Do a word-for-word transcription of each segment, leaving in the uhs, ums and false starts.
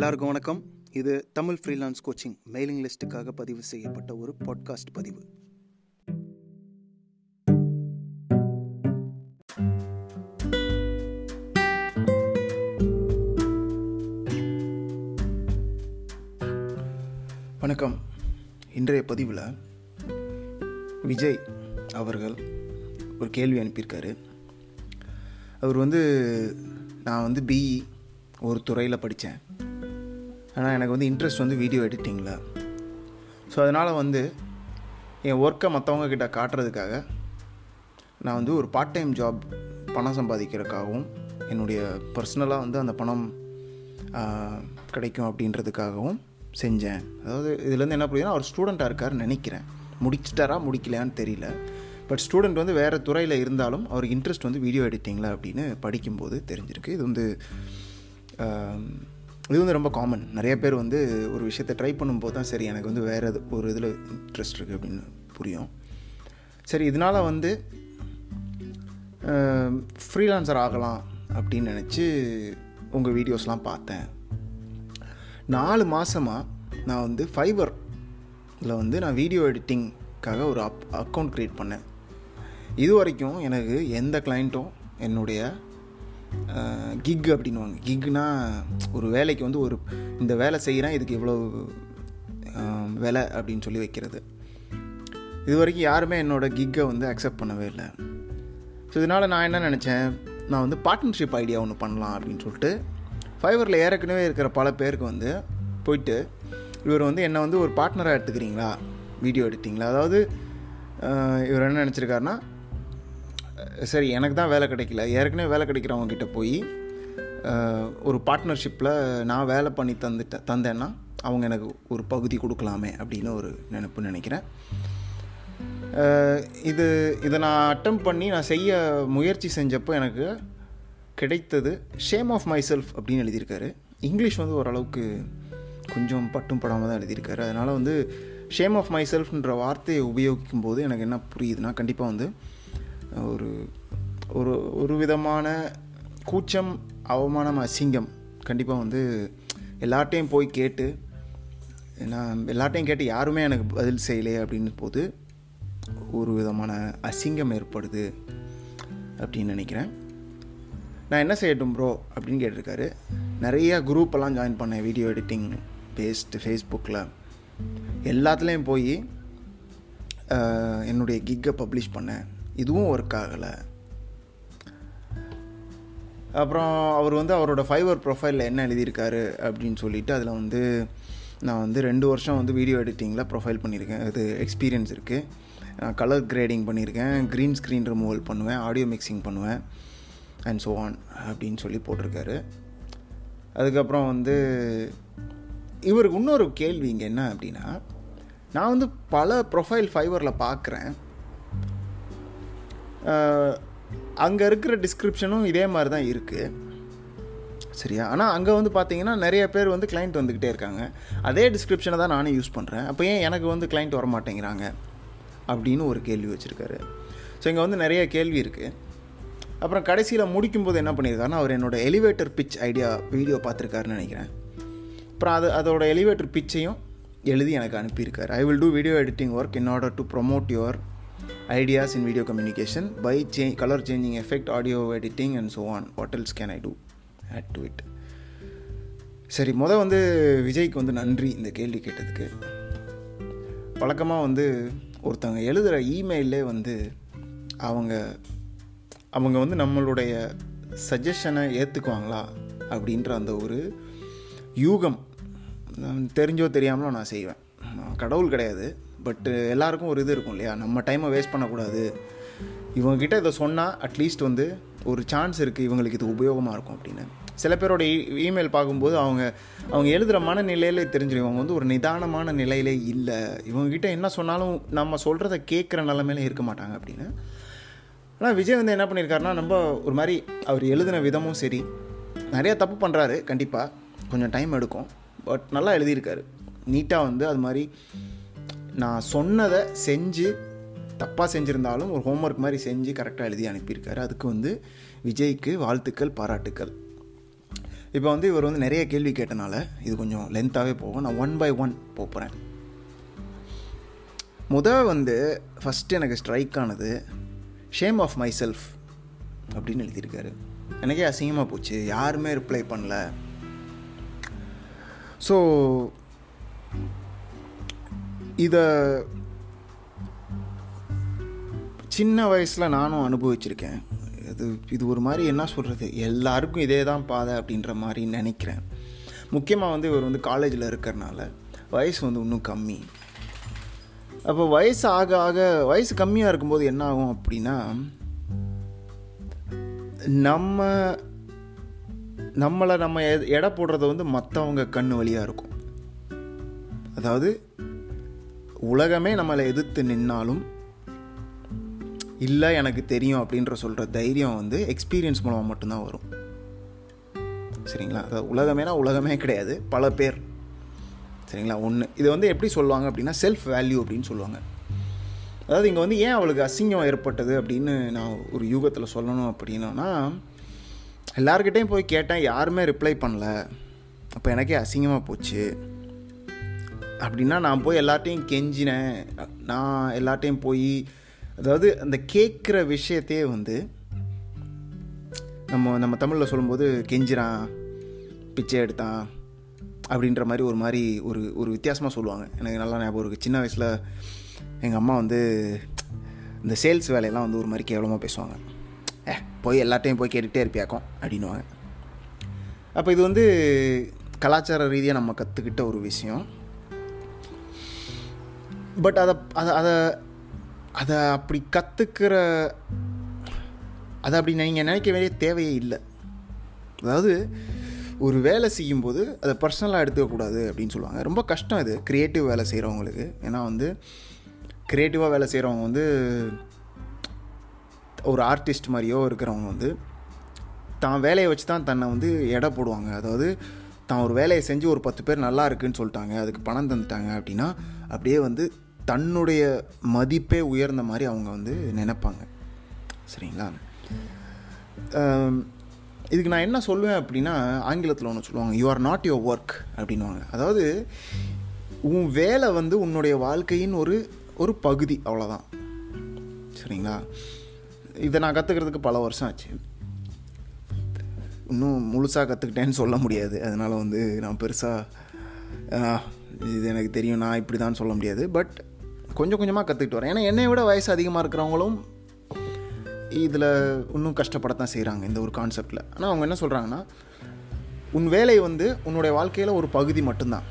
எல்லாருக்கும் வணக்கம். இது தமிழ் ஃப்ரீலான்ஸ் கோச்சிங் மெயிலிங் லிஸ்ட்டுக்காக பதிவு செய்யப்பட்ட ஒரு பாட்காஸ்ட் பதிவு. வணக்கம். இன்றைய பதிவில் விஜய் அவர்கள் ஒரு கேள்வி அனுப்பியிருக்காரு. அவர் வந்து நான் வந்து பிஇ ஒரு துறையில் படித்தேன், ஆனால் எனக்கு வந்து இன்ட்ரெஸ்ட் வந்து வீடியோ எடிட்டிங்கில். ஸோ அதனால் வந்து என் ஒர்க்கை மற்றவங்கக்கிட்ட காட்டுறதுக்காக நான் வந்து ஒரு பார்ட் டைம் ஜாப் பணம் சம்பாதிக்கிறதுக்காகவும் என்னுடைய பர்சனலாக வந்து அந்த பணம் கிடைக்கும் அப்படின்றதுக்காகவும் செஞ்சேன். அதாவது இதுலேருந்து என்ன புரியுதுன்னா, அவர் ஸ்டூடெண்ட்டாக இருக்காருன்னு நினைக்கிறேன். முடிச்சிட்டாரா முடிக்கலையான்னு தெரியல. பட் ஸ்டூடெண்ட் வந்து வேறு துறையில் இருந்தாலும் அவருக்கு இன்ட்ரெஸ்ட் வந்து வீடியோ எடிட்டிங்கில் அப்படின்னு படிக்கும்போது தெரிஞ்சிருக்கு. இது வந்து இது வந்து ரொம்ப காமன். நிறைய பேர் வந்து ஒரு விஷயத்தை ட்ரை பண்ணும்போது தான் சரி எனக்கு வந்து வேறு ஒரு இதில் இன்ட்ரெஸ்ட் இருக்குது அப்படின்னு புரியும். சரி, இதனால் வந்து ஃப்ரீலான்சர் ஆகலாம் அப்படின்னு நினச்சி உங்கள் வீடியோஸ்லாம் பார்த்தேன். நாலு மாதமாக நான் வந்து ஃபைபரில் வந்து நான் வீடியோ எடிட்டிங்காக ஒரு அப் அக்கௌண்ட் க்ரியேட் பண்ணேன். இது வரைக்கும் எனக்கு எந்த கிளைண்ட்டும் என்னுடைய கிக் அப்படின்வாங்க, கிக்னா ஒரு வேலைக்கு வந்து ஒரு இந்த வேலை செய்கிறேன், இதுக்கு இவ்வளோ வேலை அப்படின்னு சொல்லி வைக்கிறது, இது வரைக்கும் யாருமே என்னோடய கிக்கை வந்து அக்செப்ட் பண்ணவே இல்லை. ஸோ இதனால் நான் என்ன நினச்சேன், நான் வந்து பார்ட்னர்ஷிப் ஐடியா ஒன்று பண்ணலாம் அப்படின்னு சொல்லிட்டு ஃபைபரில் ஏற்கனவே இருக்கிற பல பேருக்கு வந்து போயிட்டு இவர் வந்து என்னை வந்து ஒரு பார்ட்னராக எடுத்துக்கிறீங்களா வீடியோ எடிட்டிங்களா, அதாவது இவர் என்ன நினச்சிருக்காருன்னா, சரி எனக்கு தான் வேலை கிடைக்கல, ஏற்கனவே வேலை கிடைக்கிறவங்கக்கிட்ட போய் ஒரு பார்ட்னர்ஷிப்பில் நான் வேலை பண்ணி தந்துட்டேன் தந்தேன்னா அவங்க எனக்கு ஒரு பகுதி கொடுக்கலாமே அப்படின்னு ஒரு நினைப்பு நினைக்கிறேன். இது இதை நான் அட்டெம்ப்ட் பண்ணி நான் செய்ய முயற்சி செஞ்சப்போ எனக்கு கிடைத்தது ஷேம் ஆஃப் மை செல்ஃப் அப்படின்னு எழுதியிருக்காரு. இங்கிலீஷ் வந்து ஓரளவுக்கு கொஞ்சம் பட்டும் படாமல் தான் எழுதியிருக்காரு. அதனால் வந்து ஷேம் ஆஃப் மை செல்ஃப்ன்ற வார்த்தையை உபயோகிக்கும் போது எனக்கு என்ன புரியுதுன்னா, கண்டிப்பாக வந்து ஒரு ஒரு ஒரு விதமான கூச்சம், அவமானம், அசிங்கம் கண்டிப்பாக வந்து எல்லார்ட்டையும் போய் கேட்டு, நான் எல்லார்ட்டையும் கேட்டு யாருமே எனக்கு பதில் செய்யலை அப்படின்னு போது ஒரு விதமான அசிங்கம் ஏற்படுது அப்படின்னு நினைக்கிறேன். நான் என்ன செய்யட்டும் ப்ரோ அப்படின்னு கேட்டிருக்காரு. நிறையா குரூப்பெல்லாம் ஜாயின் பண்ணேன் வீடியோ எடிட்டிங் பேஸ்டு ஃபேஸ்புக்கில், எல்லாத்துலேயும் போய் என்னுடைய கிக்கை பப்ளிஷ் பண்ணேன். இதுவும் ஒர்க் ஆகலை. அப்புறம் அவர் வந்து அவரோட ஃபைபர் ப்ரொஃபைலில் என்ன எழுதியிருக்காரு அப்படின்னு சொல்லிவிட்டு அதில் வந்து நான் வந்து ரெண்டு வருஷம் வந்து வீடியோ எடிட்டிங்கில் ப்ரொஃபைல் பண்ணியிருக்கேன், அது எக்ஸ்பீரியன்ஸ் இருக்குது, நான் கலர் கிரேடிங் பண்ணியிருக்கேன், க்ரீன் ஸ்க்ரீன் ரிமூவல் பண்ணுவேன், ஆடியோ மிக்சிங் பண்ணுவேன் அண்ட் ஸோ ஆன் அப்படின்னு சொல்லி போட்டிருக்காரு. அதுக்கப்புறம் வந்து இவருக்கு இன்னொரு கேள்வி இங்கே என்ன அப்படின்னா, நான் வந்து பல ப்ரொஃபைல் ஃபைபரில் பார்க்குறேன், அங்கே இருக்கிற டிஸ்கிரிப்ஷனும் இதே மாதிரி தான் இருக்குது சரியா, ஆனால் அங்கே வந்து பார்த்திங்கன்னா நிறைய பேர் வந்து கிளைண்ட் வந்துக்கிட்டே இருக்காங்க, அதே டிஸ்கிரிப்ஷனை தான் நானும் யூஸ் பண்ணுறேன், அப்போ ஏன் எனக்கு வந்து கிளைண்ட் வர மாட்டேங்கிறாங்க அப்படின்னு ஒரு கேள்வி வச்சுருக்காரு. ஸோ இங்கே வந்து நிறைய கேள்வி இருக்குது. அப்புறம் கடைசியில் முடிக்கும்போது என்ன பண்ணியிருக்காருன்னா, அவர் என்னோடய எலிவேட்டர் பிட்ச் ஐடியா வீடியோ பார்த்துருக்காருன்னு நினைக்கிறேன். அப்புறம் அது அதோட எலிவேட்டர் பிட்சையும் எழுதி எனக்கு அனுப்பியிருக்காரு. I will do video editing work in order to promote your ideas in video communication by change, color changing effect, audio editing and so on. What else can I do? Add to it. சரி, முதல் வந்து விஜய்க்கு வந்து நன்றி இந்த கேள்வி கேட்டதுக்கு. வழக்கமாக வந்து ஒருத்தவங்க எழுதுகிற இமெயிலே வந்து அவங்க அவங்க வந்து நம்மளுடைய சஜஷனை ஏற்றுக்குவாங்களா அப்படின்ற அந்த ஒரு யூகம் தெரிஞ்சோ தெரியாமலோ நான் செய்வேன். கடவுள் கிடையாது, பட்டு எல்லாருக்கும் ஒரு இது இருக்கும் இல்லையா, நம்ம டைமை வேஸ்ட் பண்ணக்கூடாது, இவங்ககிட்ட இதை சொன்னால் அட்லீஸ்ட் வந்து ஒரு சான்ஸ் இருக்குது, இவங்களுக்கு இது உபயோகமாக இருக்கும் அப்படின்னு. சில பேரோட இமெயில் பார்க்கும்போது அவங்க அவங்க எழுதுகிற மனநிலையிலே தெரிஞ்சிடும், இவங்க வந்து ஒரு நிதானமான நிலையிலே இல்லை, இவங்ககிட்ட என்ன சொன்னாலும் நம்ம சொல்கிறத கேட்குற நிலைமையிலே இருக்க மாட்டாங்க அப்படின்னு. ஆனால் விஜய் வந்து என்ன பண்ணியிருக்காருன்னா, நம்ம ஒரு மாதிரி அவர் எழுதின விதமும் சரி, நிறையா தப்பு பண்ணுறாரு கண்டிப்பாக, கொஞ்சம் டைம் எடுக்கும், பட் நல்லா எழுதியிருக்காரு நீட்டாக. வந்து அது மாதிரி நான் சொன்னதை செஞ்சு தப்பாக செஞ்சுருந்தாலும் ஒரு ஹோம்ஒர்க் மாதிரி செஞ்சு கரெக்டாக எழுதி அனுப்பியிருக்காரு. அதுக்கு வந்து விஜய்க்கு வாழ்த்துக்கள், பாராட்டுக்கள். இப்போ வந்து இவர் வந்து நிறைய கேள்வி கேட்டனால இது கொஞ்சம் லென்த்தாகவே போகும். நான் ஒன் பை ஒன் போகிறேன். முதல் வந்து ஃபஸ்ட்டு எனக்கு ஸ்ட்ரைக் ஆனது ஷேம் ஆஃப் மை செல்ஃப் அப்படின்னு எழுதியிருக்காரு. எனக்கே அசிங்கமாக போச்சு, யாருமே ரிப்ளை பண்ணல. ஸோ இதை சின்ன வயசில் நானும் அனுபவிச்சிருக்கேன். இது இது ஒரு மாதிரி என்ன சொல்கிறது, எல்லாருக்கும் இதே தான் பாதை அப்படின்ற மாதிரி நினைக்கிறேன். முக்கியமாக வந்து இவர் வந்து காலேஜில் இருக்கிறனால வயசு வந்து இன்னும் கம்மி. அப்போ வயசு ஆக ஆக வயசு கம்மியாக இருக்கும்போது என்ன ஆகும் அப்படின்னா, நம்ம நம்மளை நம்ம எடை போடுறது வந்து மற்றவங்க கண் வழியாக இருக்கும். அதாவது உலகமே நம்மளை எதிர்த்து நின்னாலும் இல்லை எனக்கு தெரியும் அப்படின்ற சொல்கிற தைரியம் வந்து எக்ஸ்பீரியன்ஸ் மூலமாக மட்டும்தான் வரும். சரிங்களா? அதாவது உலகமேனா உலகமே கிடையாது, பல பேர். சரிங்களா? ஒன்று இது வந்து எப்படி சொல்லுவாங்க அப்படின்னா செல்ஃப் வேல்யூ அப்படின்னு சொல்லுவாங்க. அதாவது இங்கே வந்து ஏன் அவளுக்கு அசிங்கம் ஏற்பட்டது அப்படின்னு நான் ஒரு யூகத்தில் சொல்லணும் அப்படின்னா, எல்லாருக்கிட்டையும் போய் கேட்டேன், யாருமே ரிப்ளை பண்ணல, அப்போ எனக்கே அசிங்கமாக போச்சு அப்படின்னா நான் போய் எல்லார்ட்டையும் கெஞ்சினேன். நான் எல்லார்ட்டையும் போய் அதாவது அந்த கேட்குற விஷயத்தையே வந்து நம்ம நம்ம தமிழில் சொல்லும்போது கெஞ்சிறான், பிச்சை எடுத்தான் அப்படின்ற மாதிரி ஒரு மாதிரி ஒரு ஒரு வித்தியாசமாக சொல்லுவாங்க. எனக்கு நல்லா ஞாபகம் இருக்குது. சின்ன வயசில் எங்கள் அம்மா வந்து இந்த சேல்ஸ் வேலையெல்லாம் வந்து ஒரு மாதிரி கேவலமாக பேசுவாங்க. ஏ போய் எல்லார்ட்டையும் போய் கேட்டுகிட்டே இருப்பியாக்கும் அப்படின்வாங்க. அப்போ இது வந்து கலாச்சார ரீதியாக நம்ம கற்றுக்கிட்ட ஒரு விஷயம். பட் அதை அதை அதை அதை அப்படி கற்றுக்கிற அதை அப்படி நீங்கள் நினைக்க வேண்டிய தேவையே இல்லை. அதாவது ஒரு வேலை செய்யும்போது அதை பர்சனலாக எடுத்துக்கக்கூடாது அப்படின்னு சொல்லுவாங்க. ரொம்ப கஷ்டம் இது க்ரியேட்டிவ் வேலை செய்கிறவங்களுக்கு. ஏன்னா வந்து க்ரியேட்டிவாக வேலை செய்கிறவங்க வந்து ஒரு ஆர்டிஸ்ட் மாதிரியோ இருக்கிறவங்க வந்து தான் வேலையை வச்சு தான் தன்னை வந்து எடை போடுவாங்க. அதாவது தான் ஒரு வேலையை செஞ்சு ஒரு பத்து பேர் நல்லா இருக்குன்னு சொல்லிட்டாங்க, அதுக்கு பணம் தந்துட்டாங்க அப்படின்னா அப்படியே வந்து தன்னுடைய மதிப்பே உயர்ந்த மாதிரி அவங்க வந்து நினைப்பாங்க. சரிங்களா? இதுக்கு நான் என்ன சொல்லுவேன் அப்படின்னா, ஆங்கிலத்தில் ஒன்று சொல்லுவாங்க, you are not your work அப்படின்வாங்க. அதாவது உன் வேலை வந்து உன்னுடைய வாழ்க்கையின் ஒரு ஒரு பகுதி, அவ்வளோதான். சரிங்களா? இதை நான் கற்றுக்கிறதுக்கு பல வருஷம் ஆச்சு. இன்னும் முழுசாக கற்றுக்கிட்டேன்னு சொல்ல முடியாது. அதனால் வந்து நான் பெருசாக இது எனக்கு தெரியும் நான் இப்படி தான் சொல்ல முடியாது. பட் கொஞ்சம் கொஞ்சமாக கற்றுக்கிட்டு வரேன். ஏன்னா என்னை விட வயசு அதிகமாக இருக்கிறவங்களும் இதில் இன்னும் கஷ்டப்படத்தான் செய்கிறாங்க இந்த ஒரு கான்செப்டில். ஆனால் அவங்க என்ன சொல்கிறாங்கன்னா, உன் வேலை வந்து உன்னுடைய வாழ்க்கையில் ஒரு பகுதி மட்டும்தான்,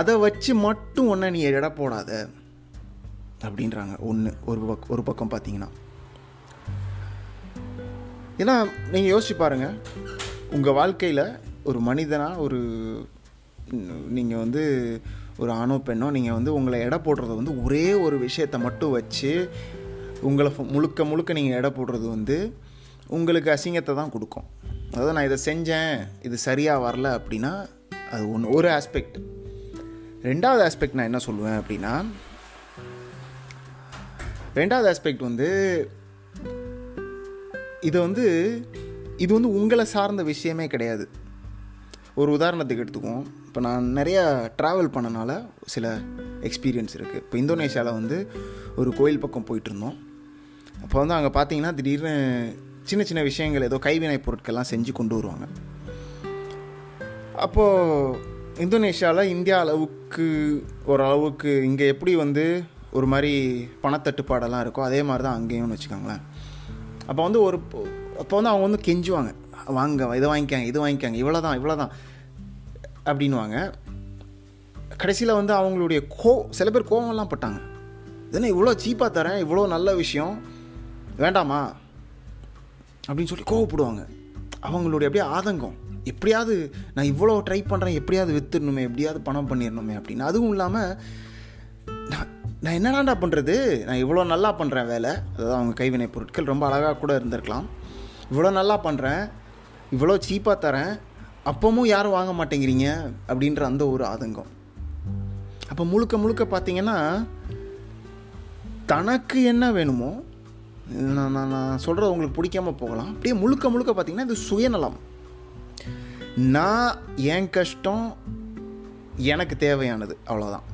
அதை வச்சு மட்டும் ஒன்றை நீ எடை போடாத அப்படின்றாங்க. ஒன்று ஒரு பக் ஒரு பக்கம் பார்த்தீங்கன்னா, ஏன்னா நீங்கள் யோசிச்சு பாருங்கள், உங்கள் வாழ்க்கையில் ஒரு மனிதனாக ஒரு நீங்கள் வந்து ஒரு ஆணோ பெண்ணோ நீங்கள் வந்து உங்களை எடை போடுறது வந்து ஒரே ஒரு விஷயத்தை மட்டும் வச்சு உங்களை முழுக்க முழுக்க நீங்கள் எடை போடுறது வந்து உங்களுக்கு அசிங்கத்தை தான் கொடுக்கும். அதாவது நான் இதை செஞ்சேன், இது சரியாக வரல அப்படின்னா அது ஒன்று ஒரு ஆஸ்பெக்ட். ரெண்டாவது ஆஸ்பெக்ட் நான் என்ன சொல்லுவேன் அப்படின்னா, ரெண்டாவது ஆஸ்பெக்ட் வந்து இதை வந்து இது வந்து உங்களை சார்ந்த விஷயமே கிடையாது. ஒரு உதாரணத்துக்கு எடுத்துக்குவோம். இப்போ நான் நிறையா ட்ராவல் பண்ணனால சில எக்ஸ்பீரியன்ஸ் இருக்குது. இப்போ இந்தோனேஷியாவில் வந்து ஒரு கோயில் பக்கம் போயிட்டுருந்தோம். அப்போ வந்து அங்கே பார்த்தீங்கன்னா திடீர்னு சின்ன சின்ன விஷயங்கள் ஏதோ கைவினை பொருட்கள்லாம் செஞ்சு கொண்டு வருவாங்க. அப்போது இந்தோனேஷியாவில் இந்தியா அளவுக்கு ஓரளவுக்கு இங்கே எப்படி வந்து ஒரு மாதிரி பணத்தட்டுப்பாடெல்லாம் இருக்கோ அதே மாதிரி தான் அங்கேயும்னு வச்சுக்கோங்களேன். அப்போ வந்து ஒரு அப்போ வந்து அவங்க வந்து கெஞ்சுவாங்க, வாங்க இதை வாங்கிக்காங்க இது வாங்கிக்காங்க இவ்வளோ தான் இவ்வளோ தான் அப்படின்வாங்க. கடைசியில் வந்து அவங்களுடைய கோ சில பேர் கோவம்லாம் பட்டாங்க. இதென்ன இவ்வளோ சீப்பாக தரேன், இவ்வளோ நல்ல விஷயம், வேண்டாமா அப்படின்னு சொல்லி கோவப்படுவாங்க. அவங்களுடைய அப்படியே ஆதங்கம், எப்படியாவது நான் இவ்வளோ ட்ரை பண்ணுறேன், எப்படியாவது விற்றுடணுமே, எப்படியாவது பணம் பண்ணிடணுமே அப்படின்னு. அதுவும் இல்லாமல் நான் நான் என்னடாண்டா பண்ணுறது, நான் இவ்வளோ நல்லா பண்ணுறேன் வேலை. அதாவது அவங்க கைவினை பொருட்கள் ரொம்ப அழகாக கூட இருந்திருக்கலாம். இவ்வளோ நல்லா பண்ணுறேன், இவ்வளோ சீப்பாக தரேன், அப்பவும் யாரும் வாங்க மாட்டேங்கிறீங்க அப்படின்ற அந்த ஒரு ஆதங்கம். அப்போ முழுக்க முழுக்க பார்த்தீங்கன்னா தனக்கு என்ன வேணுமோ நான் நான் நான் சொல்கிறது உங்களுக்கு பிடிக்காமல் போகலாம். அப்படியே முழுக்க முழுக்க பார்த்திங்கன்னா இது சுயநலம். நான் என் கஷ்டம் எனக்கு தேவையானது, அவ்வளோதான்.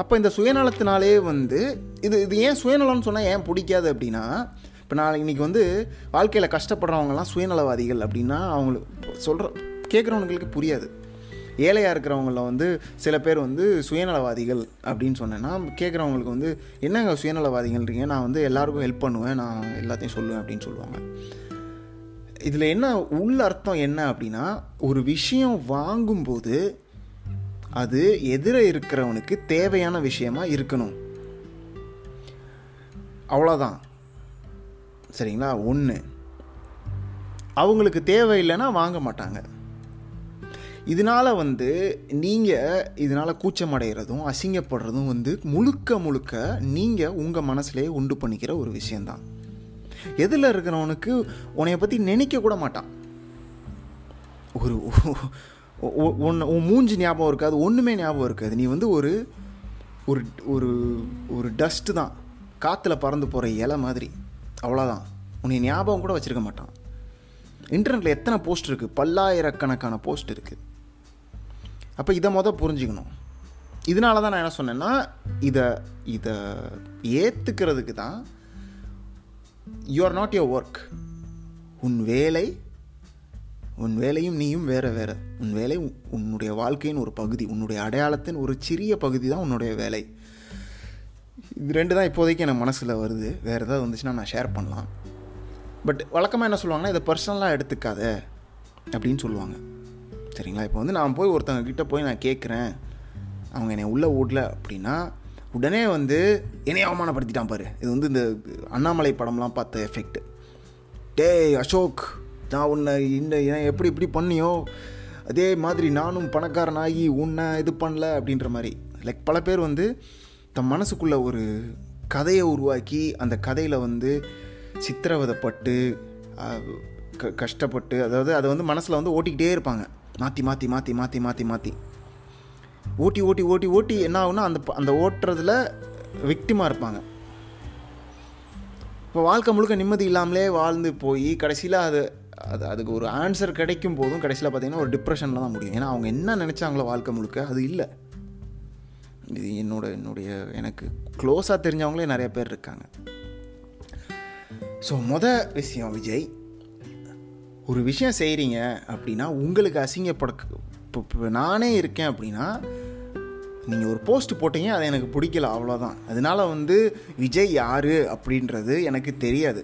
அப்போ இந்த சுயநலத்தினாலே வந்து இது இது ஏன் சுயநலம்னு சொன்னால் ஏன் பிடிக்காது அப்படின்னா, இப்போ நான் இன்றைக்கி வந்து வாழ்க்கையில் கஷ்டப்படுறவங்கலாம் சுயநலவாதிகள் அப்படின்னா அவங்களுக்கு சொல்கிற கேட்குறவங்களுக்கு புரியாது. ஏழையாக இருக்கிறவங்கள வந்து சில பேர் வந்து சுயநலவாதிகள் அப்படின்னு சொன்னேன்னா கேட்குறவங்களுக்கு வந்து என்னங்க சுயநலவாதிகள்ன்றீங்க, நான் வந்து எல்லாேருக்கும் ஹெல்ப் பண்ணுவேன், நான் எல்லாத்தையும் சொல்லுவேன் அப்படின்னு சொல்லுவாங்க. இதில் என்ன உள்ள அர்த்தம் என்ன அப்படின்னா, ஒரு விஷயம் வாங்கும்போது அது எதிர இருக்கிறவனுக்கு தேவையான விஷயமா இருக்கணும், அவ்வளோதான். சரிங்களா? ஒன்று, அவங்களுக்கு தேவையில்லைன்னா வாங்க மாட்டாங்க. இதனால் வந்து நீங்கள் இதனால் கூச்சமடைகிறதும் அசிங்கப்படுறதும் வந்து முழுக்க முழுக்க நீங்கள் உங்கள் மனசுலேயே உண்டு பண்ணிக்கிற ஒரு விஷயந்தான். எதில் இருக்கிறவனுக்கு உன்னைய பற்றி நினைக்க கூட மாட்டான், ஒரு ஒன்று உன் மூஞ்சி ஞாபகம் இருக்காது, ஒன்றுமே ஞாபகம் இருக்காது. நீ வந்து ஒரு ஒரு ஒரு ஒரு டஸ்ட்டு தான், காற்றுல பறந்து போகிற இலை மாதிரி, அவ்வளோதான். உன்னை ஞாபகம் கூட வச்சுருக்க மாட்டான். இன்டர்நெட்டில் எத்தனை போஸ்ட் இருக்குது, பல்லாயிரக்கணக்கான போஸ்ட் இருக்குது. அப்போ இதை மொதல் புரிஞ்சுக்கணும். இதனால தான் நான் என்ன சொன்னேன்னா, இதை இதை ஏற்றுக்கிறதுக்கு தான் you are not your work. உன் வேலை உன் வேலையும் நீயும் வேறு வேறு. உன் வேலை உன்னுடைய வாழ்க்கையின் ஒரு பகுதி, உன்னுடைய அடையாளத்தின் ஒரு சிறிய பகுதி தான் உன்னுடைய வேலை. இது ரெண்டு தான் இப்போதைக்கு எனக்கு மனசில் வருது. வேறு ஏதாவது வந்துச்சுன்னா நான் ஷேர் பண்ணலாம். பட் வழக்கமாக என்ன சொல்லுவாங்கன்னா, இதை பர்சனலாக எடுத்துக்காத அப்படின்னு சொல்லுவாங்க. சரிங்களா? இப்போ வந்து நான் போய் ஒருத்தவங்கக்கிட்ட போய் நான் கேட்குறேன், அவங்க என்னை உள்ளே ஓடல அப்படின்னா உடனே வந்து என்னை அவமானப்படுத்திட்டான் பாரு. இது வந்து இந்த அண்ணாமலை படம்லாம் பார்த்த எஃபெக்ட். டேய் அசோக், நான் உன்னை இந்த எப்படி இப்படி பண்ணியோ அதே மாதிரி நானும் பணக்காரனாகி உன்னை இது பண்ணல அப்படின்ற மாதிரி. லைக் பல பேர் வந்து தன் மனசுக்குள்ளே ஒரு கதையை உருவாக்கி அந்த கதையில் வந்து சித்திரவதைப்பட்டு க கஷ்டப்பட்டு அதாவது அதை வந்து மனசில் வந்து ஓட்டிக்கிட்டே இருப்பாங்க. மாற்றி மாற்றி மாற்றி மாற்றி மாற்றி மாற்றி ஓட்டி ஓட்டி ஓட்டி ஓட்டி என்ன ஆகுன்னா அந்த அந்த ஓட்டுறதில் விக்டிமாக இருப்பாங்க. இப்போ வாழ்க்கை முழுக்க நிம்மதி இல்லாமலே வாழ்ந்து போய் கடைசியில் அது அது அதுக்கு ஒரு ஆன்சர் கிடைக்கும் போதும் கடைசியில் பார்த்திங்கன்னா ஒரு டிப்ரெஷனில் தான் முடியும். ஏன்னா அவங்க என்ன நினச்சாங்களோ வாழ்க்கை முழுக்க அது இல்லை. இது என்னோட என்னுடைய எனக்கு க்ளோஸாக தெரிஞ்சவங்களே நிறைய பேர் இருக்காங்க. ஸோ மொதல் விஷயம் விஜய், ஒரு விஷயம் செய்கிறீங்க அப்படின்னா உங்களுக்கு அசிங்கப்பட நானே இருக்கேன் அப்படின்னா நீங்கள் ஒரு போஸ்ட்டு போட்டீங்க, அது எனக்கு பிடிக்கல, அவ்வளோதான். அதனால் வந்து விஜய் யார் அப்படின்றது எனக்கு தெரியாது.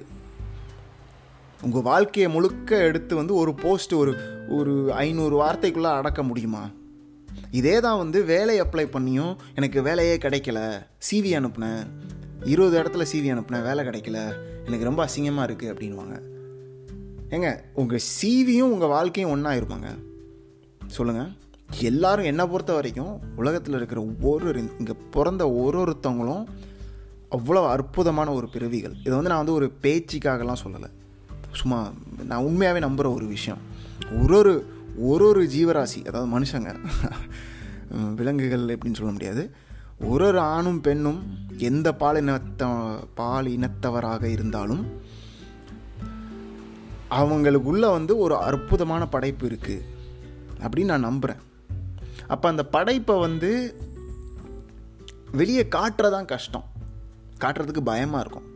உங்கள் வாழ்க்கையை முழுக்க எடுத்து வந்து ஒரு போஸ்ட்டு ஒரு ஒரு ஐநூறு வார்த்தைக்குள்ளே அடக்க முடியுமா? இதே தான் வந்து வேலை அப்ளை பண்ணியும் எனக்கு வேலையே கிடைக்கல, சிவி அனுப்புனேன், இருபது இடத்துல சிவி அனுப்புனேன், வேலை கிடைக்கல, எனக்கு ரொம்ப அசிங்கமாக இருக்குது அப்படின்வாங்க. ஏங்க, உங்கள் சிவியும் உங்கள் வாழ்க்கையும் ஒன்றா இருப்பாங்க? சொல்லுங்கள். எல்லோரும் என்னை பொறுத்த வரைக்கும் உலகத்தில் இருக்கிற ஒவ்வொரு இங்கே பிறந்த ஒரு ஒருத்தவங்களும் அவ்வளோ அற்புதமான ஒரு பிறவிகள். இதை வந்து நான் வந்து ஒரு பேச்சுக்காகலாம் சொல்லலை, சும்மா நான் உண்மையாகவே நம்புகிற ஒரு விஷயம். ஒரு ஒரு ஒரு ஒரு ஜீவராசி, அதாவது மனுஷங்க, விலங்குகள் எப்படின்னு சொல்ல முடியாது, ஒரு ஒரு ஆணும் பெண்ணும் எந்த பாலினத்த பாலினத்தவராக இருந்தாலும் அவங்களுக்குள்ளே வந்து ஒரு அற்புதமான படைப்பு இருக்குது அப்படின்னு நான் நம்புகிறேன். அப்போ அந்த படைப்பை வந்து வெளியே காட்டுறதான் கஷ்டம், காட்டுறதுக்கு பயமாக இருக்கும்.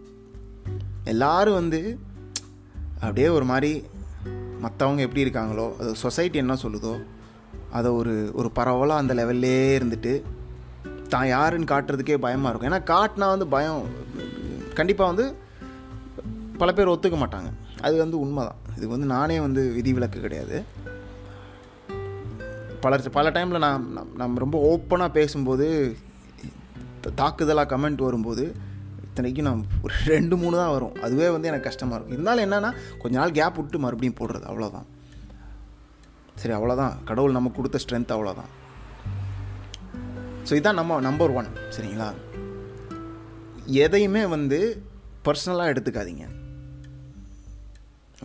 எல்லோரும் வந்து அப்படியே ஒரு மாதிரி மற்றவங்க எப்படி இருக்காங்களோ, அது சொசைட்டி என்ன சொல்லுதோ அதை ஒரு ஒரு பரவலாக அந்த லெவல்லே இருந்துட்டு தான் யாருன்னு காட்டுறதுக்கே பயமாக இருக்கும். ஏன்னா காட்டினா வந்து பயம் கண்டிப்பாக வந்து பல பேர் ஒத்துக்க மாட்டாங்க. அது வந்து உண்மை தான். இதுக்கு வந்து நானே வந்து விதிவிலக்கு கிடையாது. பல பல டைமில் நான் நம்ம ரொம்ப ஓப்பனாக பேசும்போது தாக்குதலாக கமெண்ட் வரும்போது இத்தனைக்கும் நான் ஒரு ரெண்டு மூணு தான் வரும். அதுவே வந்து எனக்கு கஷ்டமாக இருக்கும். இருந்தாலும் என்னென்னா கொஞ்ச நாள் கேப் விட்டு மறுபடியும் போடுறது, அவ்வளோதான். சரி, அவ்வளோதான். கடவுள் நமக்கு கொடுத்த ஸ்ட்ரென்த் அவ்வளோதான். ஸோ இதுதான் நம்ம நம்பர் ஒன். சரிங்களா? எதையுமே வந்து பர்சனலாக எடுத்துக்காதீங்க.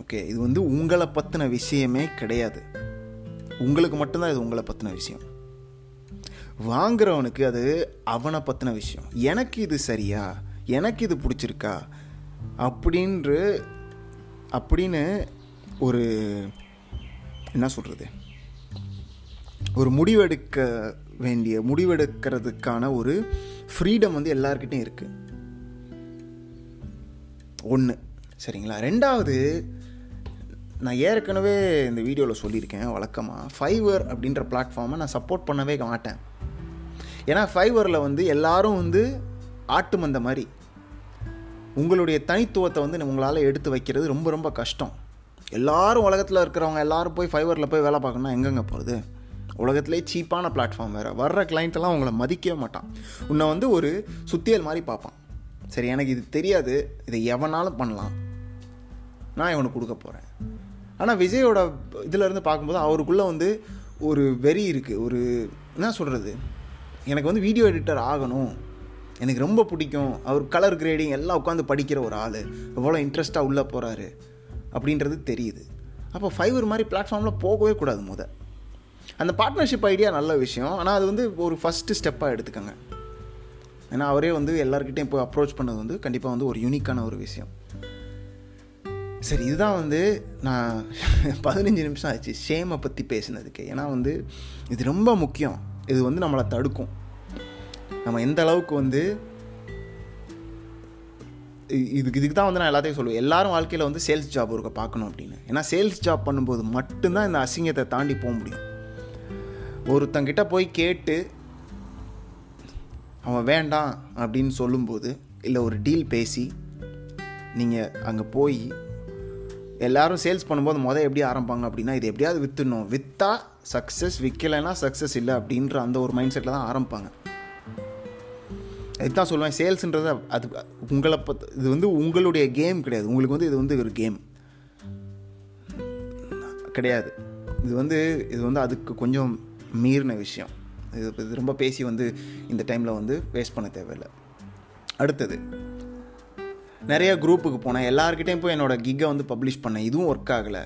ஓகே? இது வந்து உங்களை பற்றின விஷயமே கிடையாது. உங்களுக்கு மட்டும்தான் இது உங்களை பற்றின விஷயம். வாங்குறவனுக்கு அது அவனை பற்றின விஷயம். எனக்கு இது சரியா, எனக்கு இது பிடிச்சிருக்கா அப்படின்ற அப்படின்னு ஒரு என்ன சொல்கிறது ஒரு முடிவெடுக்க வேண்டிய முடிவெடுக்கிறதுக்கான ஒரு ஃப்ரீடம் வந்து எல்லாருக்கிட்டையும் இருக்குது. ஒன்று சரிங்களா. ரெண்டாவது, நான் ஏற்கனவே இந்த வீடியோவில் சொல்லியிருக்கேன், வழக்கமாக ஃபைவர் அப்படின்ற பிளாட்ஃபார்மை நான் சப்போர்ட் பண்ணவே மாட்டேன். ஏன்னா ஃபைவரில் வந்து எல்லோரும் வந்து ஆட்டு மந்த மாதிரி உங்களுடைய தனித்துவத்தை வந்து உங்களால் எடுத்து வைக்கிறது ரொம்ப ரொம்ப கஷ்டம். எல்லோரும் உலகத்தில் இருக்கிறவங்க எல்லோரும் போய் ஃபைவரில் போய் வேலை பார்க்கணுன்னா எங்கெங்கே போகிறது? உலகத்துலேயே சீப்பான பிளாட்ஃபார்ம் வேறு. வர்ற கிளைண்ட்டெல்லாம் உங்களை மதிக்கவே மாட்டான், உன்னை வந்து ஒரு சுத்தியல் மாதிரி பார்ப்பான். சரி, எனக்கு இது தெரியாது, இதை எவனாலும் பண்ணலாம், நான் இவனுக்கு கொடுக்க போகிறேன். ஆனால் விஜயோட இதிலேருந்து பார்க்கும்போது அவருக்குள்ளே வந்து ஒரு வெறி இருக்குது. ஒரு என்ன சொல்கிறது, எனக்கு வந்து வீடியோ எடிட்டர் ஆகணும், எனக்கு ரொம்ப பிடிக்கும், அவர் கலர் கிரேடிங் எல்லாம் உட்காந்து படிக்கிற ஒரு ஆள், எவ்வளோ இன்ட்ரெஸ்ட்டாக உள்ளே போகிறாரு அப்படின்றது தெரியுது. அப்போ ஃபைவர் மாதிரி பிளாட்ஃபார்மில் போகவே கூடாது. முத அந்த பார்ட்னர்ஷிப் ஐடியா நல்ல விஷயம், ஆனால் அது வந்து ஒரு ஃபஸ்ட்டு ஸ்டெப்பாக எடுத்துக்கோங்க. ஏன்னா அவரே வந்து எல்லாருக்கிட்டையும் போய் அப்ரோச் பண்ணது வந்து கண்டிப்பாக வந்து ஒரு யூனிக்கான ஒரு விஷயம். சரி, இதுதான் வந்து நான் பதினஞ்சு நிமிஷம் ஆச்சு ஷேமை பற்றி பேசினதுக்கு. ஏன்னா வந்து இது ரொம்ப முக்கியம். இது வந்து நம்மளை தடுக்கும். நம்ம எந்த அளவுக்கு வந்து இதுக்கு இதுக்கு தான் வந்து நான் எல்லாத்தையும் சொல்லுவேன், எல்லாரும் வாழ்க்கையில் வந்து சேல்ஸ் ஜாப் இருக்க பார்க்கணும் அப்படின்னு. ஏன்னா சேல்ஸ் ஜாப் பண்ணும்போது மட்டும்தான் இந்த அசிங்கத்தை தாண்டி போக முடியும். ஒருத்தங்கிட்ட போய் கேட்டு அவன் வேண்டாம் அப்படின்னு சொல்லும்போது, இல்லை ஒரு டீல் பேசி நீங்கள் அங்கே போய் எல்லோரும் சேல்ஸ் பண்ணும்போது மொதல் எப்படி ஆரம்பிப்பாங்க அப்படின்னா, இது எப்படியாவது விற்றுணும், விற்றா சக்ஸஸ், விற்கலைன்னா சக்ஸஸ் இல்லை அப்படின்ற அந்த ஒரு மைண்ட் செட்டில் தான் ஆரம்பிப்பாங்க. இதுதான் சொல்லுவேன், சேல்ஸுன்றது அது உங்களை பற்றி, இது வந்து உங்களுடைய கேம் கிடையாது. உங்களுக்கு வந்து இது வந்து ஒரு கேம் கிடையாது. இது வந்து இது வந்து அதுக்கு கொஞ்சம் மீறின விஷயம். இது இது ரொம்ப பேசி வந்து இந்த டைமில் வந்து வேஸ்ட் பண்ண தேவையில்லை. அடுத்தது, நிறைய குரூப்புக்கு போனேன், எல்லாருக்கிட்டையும் போய் என்னோடய கிக்கை வந்து பப்ளிஷ் பண்ணேன், இதுவும் ஒர்க் ஆகலை.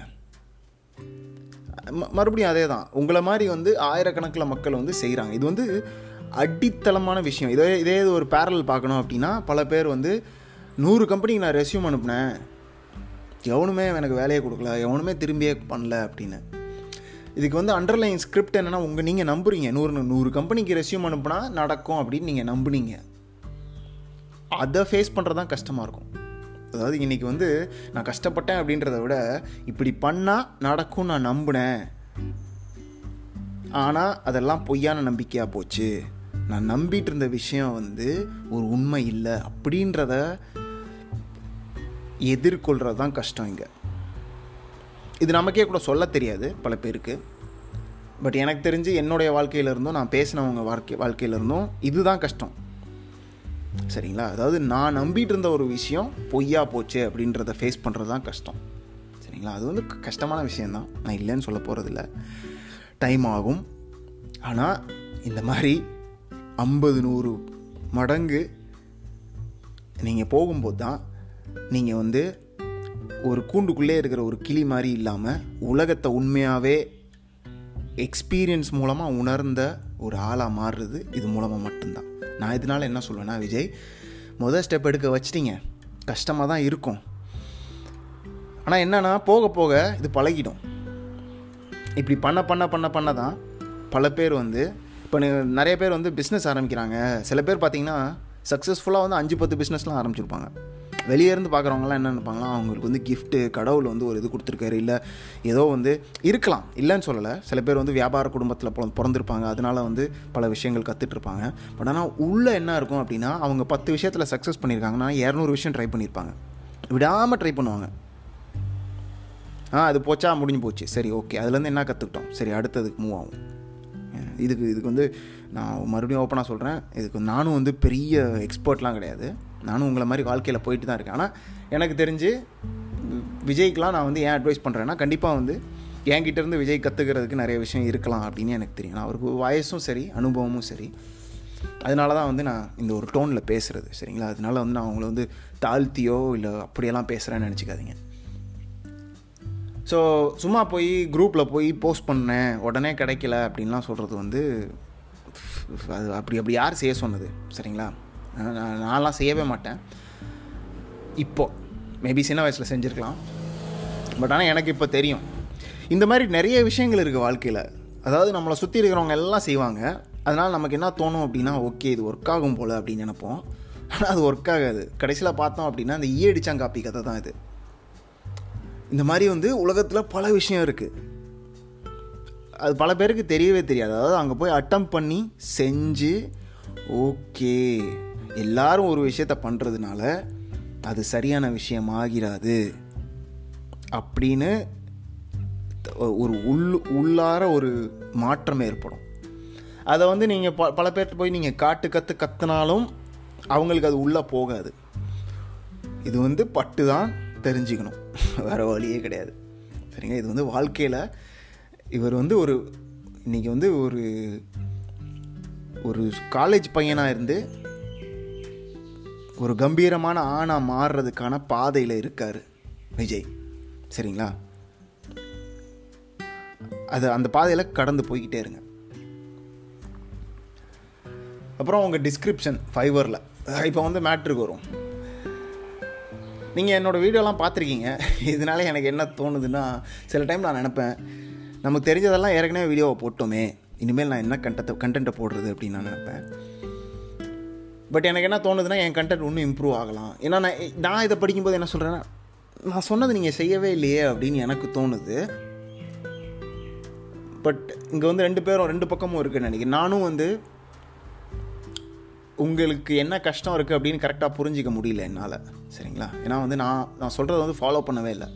ம மறுபடியும் அதே தான். உங்களை மாதிரி வந்து ஆயிரக்கணக்கில் மக்கள் வந்து செய்கிறாங்க. இது வந்து அடித்தளமான விஷயம். இதே இதே இது ஒரு பேரல் பார்க்கணும் அப்படின்னா, பல பேர் வந்து நூறு கம்பெனிக்கு நான் ரெஸ்யூம் அனுப்புனேன், எவனுமே எனக்கு வேலையை கொடுக்கல, எவனுமே திரும்பியே பண்ணல அப்படின்னு. இதுக்கு வந்து அண்டர்லைன் ஸ்கிரிப்ட் என்னென்னா, உங்கள் நீங்கள் நம்புறீங்க நூறு நூறு கம்பெனிக்கு ரெஸ்யூம் அனுப்புனா நடக்கும் அப்படின்னு நீங்கள் நம்புனீங்க. அதை ஃபேஸ் பண்ணுறது தான் கஷ்டமாக இருக்கும். அதாவது இன்றைக்கி வந்து நான் கஷ்டப்பட்டேன் அப்படின்றத விட, இப்படி பண்ணால் நடக்கும் நான் நம்பினேன், ஆனால் அதெல்லாம் பொய்யான நம்பிக்கையாக போச்சு, நான் நம்பிட்டு இருந்த விஷயம் வந்து ஒரு உண்மை இல்லை அப்படின்றத எதிர்கொள்கிறது தான் கஷ்டம் இங்கே. இது நமக்கே கூட சொல்ல தெரியாது பல பேருக்கு. பட் எனக்கு தெரிஞ்சு என்னுடைய வாழ்க்கையிலேருந்தும் நான் பேசினவங்க வாழ்க்கை வாழ்க்கையிலேருந்தும் இதுதான் கஷ்டம். சரிங்களா. அதாவது நான் நம்பிட்டு இருந்த ஒரு விஷயம் பொய்யா போச்சு அப்படின்றத ஃபேஸ் பண்ணுறது தான் கஷ்டம். சரிங்களா. அது வந்து கஷ்டமான விஷயந்தான், நான் இல்லைன்னு சொல்ல போகிறதில்ல, டைம் ஆகும். ஆனால் இந்த மாதிரி ஐம்பது நூறு மடங்கு நீங்கள் போகும்போது தான் நீங்கள் வந்து ஒரு கூண்டுக்குள்ளே இருக்கிற ஒரு கிளி மாதிரி இல்லாமல் உலகத்தை உண்மையாகவே எக்ஸ்பீரியன்ஸ் மூலமாக உணர்ந்த ஒரு ஆளாக மாறுறது இது மூலமாக மட்டும்தான். நான் இதனால் என்ன சொல்லுவேன்னா, விஜய் முதல் ஸ்டெப் எடுக்க வச்சிட்டிங்க, கஷ்டமாக தான் இருக்கும், ஆனால் என்னென்னா போக போக இது பழகிடும். இப்படி பண்ண பண்ண பண்ண பண்ண தான் பல பேர் வந்து இப்போ நிறைய பேர் வந்து பிஸ்னஸ் ஆரம்பிக்கிறாங்க. சில பேர் பார்த்திங்கன்னா சக்ஸஸ்ஃபுல்லாக வந்து அஞ்சு பத்து பிஸ்னஸ்லாம் ஆரம்பிச்சிருப்பாங்க. வெளியே இருந்து பார்க்குறவங்களாம் என்ன நினைப்பாங்களா, அவங்களுக்கு வந்து கிஃப்ட்டு, கடவுள் வந்து ஒரு இது கொடுத்துருக்காரு, இல்லை ஏதோ வந்து இருக்கலாம், இல்லைன்னு சொல்லலை. சில பேர் வந்து வியாபார குடும்பத்தில் பிறந்திருப்பாங்க, அதனால் வந்து பல விஷயங்கள் கற்றுட்ருப்பாங்க. பட் ஆனால் உள்ளே என்ன இருக்கும் அப்படின்னா, அவங்க பத்து விஷயத்தில் சக்ஸஸ் பண்ணியிருக்காங்கன்னா இரநூறு விஷயம் ட்ரை பண்ணியிருப்பாங்க, விடாமல் ட்ரை பண்ணுவாங்க. ஆ அது போச்சா, முடிஞ்சு போச்சு, சரி ஓகே, அதுலேருந்து என்ன கற்றுக்கிட்டோம், சரி அடுத்ததுக்கு மூவ் ஆகும். இதுக்கு இதுக்கு வந்து நான் மறுபடியும் ஓப்பனாக சொல்கிறேன், இதுக்கு நானும் வந்து பெரிய எக்ஸ்பர்ட்லாம் கிடையாது, நானும் உங்களை மாதிரி வாழ்க்கையில் போயிட்டு தான் இருக்கேன். ஆனால் எனக்கு தெரிஞ்சு விஜய்க்கெலாம் நான் வந்து ஏன் அட்வைஸ் பண்ணுறேன்னா, கண்டிப்பாக வந்து என்கிட்டேருந்து விஜய் கற்றுக்கிறதுக்கு நிறைய விஷயம் இருக்கலாம் அப்படின்னு எனக்கு தெரியும். நான் அவருக்கு வயசும் சரி, அனுபவமும் சரி, அதனால தான் வந்து நான் இந்த ஒரு டோனில் பேசுகிறது. சரிங்களா. அதனால வந்து நான் அவங்கள வந்து தாழ்த்தியோ இல்லை அப்படியெல்லாம் பேசுகிறேன்னு நினச்சிக்காதீங்க. ஸோ சும்மா போய் குரூப்பில் போய் போஸ்ட் பண்ணேன், உடனே கிடைக்கல அப்படின்லாம் சொல்கிறது வந்து, அது அப்படி அப்படி யார் செய்ய சொன்னது? சரிங்களா. நான்லாம் செய்யவே மாட்டேன். இப்போது மேபி சின்ன வயசில் செஞ்சுருக்கலாம், பட் ஆனால் எனக்கு இப்போ தெரியும். இந்த மாதிரி நிறைய விஷயங்கள் இருக்குது வாழ்க்கையில். அதாவது நம்மளை சுற்றி இருக்கிறவங்க எல்லாம் செய்வாங்க, அதனால் நமக்கு என்ன தோணும் அப்படின்னா, ஓகே இது ஒர்க் ஆகும் போல் அப்படின்னு நினைப்போம். ஆனால் அது ஒர்க் ஆகாது. கடைசியில் பார்த்தோம் அப்படின்னா அந்த ஈயடிச்சாங்காப்பி கதை தான் இது. இந்த மாதிரி வந்து உலகத்தில் பல விஷயம் இருக்குது, அது பல பேருக்கு தெரியவே தெரியாது. அதாவது அங்கே போய் அட்டம் பண்ணி செஞ்சு, ஓகே எல்லாரும் ஒரு விஷயத்த பண்ணுறதுனால அது சரியான விஷயம் ஆகிறாது அப்படின்னு ஒரு உள் உள்ளார ஒரு மாற்றம் ஏற்படும். அதை வந்து நீங்கள் ப பல பேர்கிட்ட போய் நீங்கள் காட்டு கற்று கற்றுனாலும் அவங்களுக்கு அது உள்ளே போகாது. இது வந்து பட்டு தான் தெரிஞ்சுக்கணும், வேறு வழியே கிடையாது. சரிங்க, இது வந்து வாழ்க்கையில் இவர் வந்து ஒரு இன்றைக்கி வந்து ஒரு ஒரு காலேஜ் பையனாக இருந்து ஒரு கம்பீரமான ஆணாக மாறுறதுக்கான பாதையில் இருக்கார் விஜய். சரிங்களா, அது அந்த பாதையில் கடந்து போய்கிட்டே இருங்க. அப்புறம் உங்கள் டிஸ்கிரிப்ஷன் ஃபைவரில் இப்போ வந்து மேட்ருக்கு வரும். நீங்கள் என்னோடய வீடியோலாம் பார்த்துருக்கீங்க. இதனால எனக்கு என்ன தோணுதுன்னா, சில டைம் நான் நினப்பேன், நமக்கு தெரிஞ்சதெல்லாம் ஏற்கனவே வீடியோவை போட்டோமே, இனிமேல் நான் என்ன கண்டென்ட் கண்டென்ட்டை போடுறது அப்படின்னு நான் நினப்பேன். பட் எனக்கு என்ன தோணுதுன்னா, என் கண்டென்ட் இன்னும் இம்ப்ரூவ் ஆகலாம். ஏன்னா நான் நான் இதை படிக்கும்போது என்ன சொல்கிறேன்னா, நான் சொன்னது நீங்கள் செய்யவே இல்லையே அப்படின்னு எனக்கு தோணுது. பட் இங்கே வந்து ரெண்டு பேரும் ரெண்டு பக்கமும் இருக்குன்னு நினைக்கிறேன். நானும் வந்து உங்களுக்கு என்ன கஷ்டம் இருக்குது அப்படின்னு கரெக்டாக புரிஞ்சிக்க முடியல என்னால். சரிங்களா, ஏன்னா வந்து நான் நான் சொல்கிறத வந்து ஃபாலோ பண்ணவே இல்லை.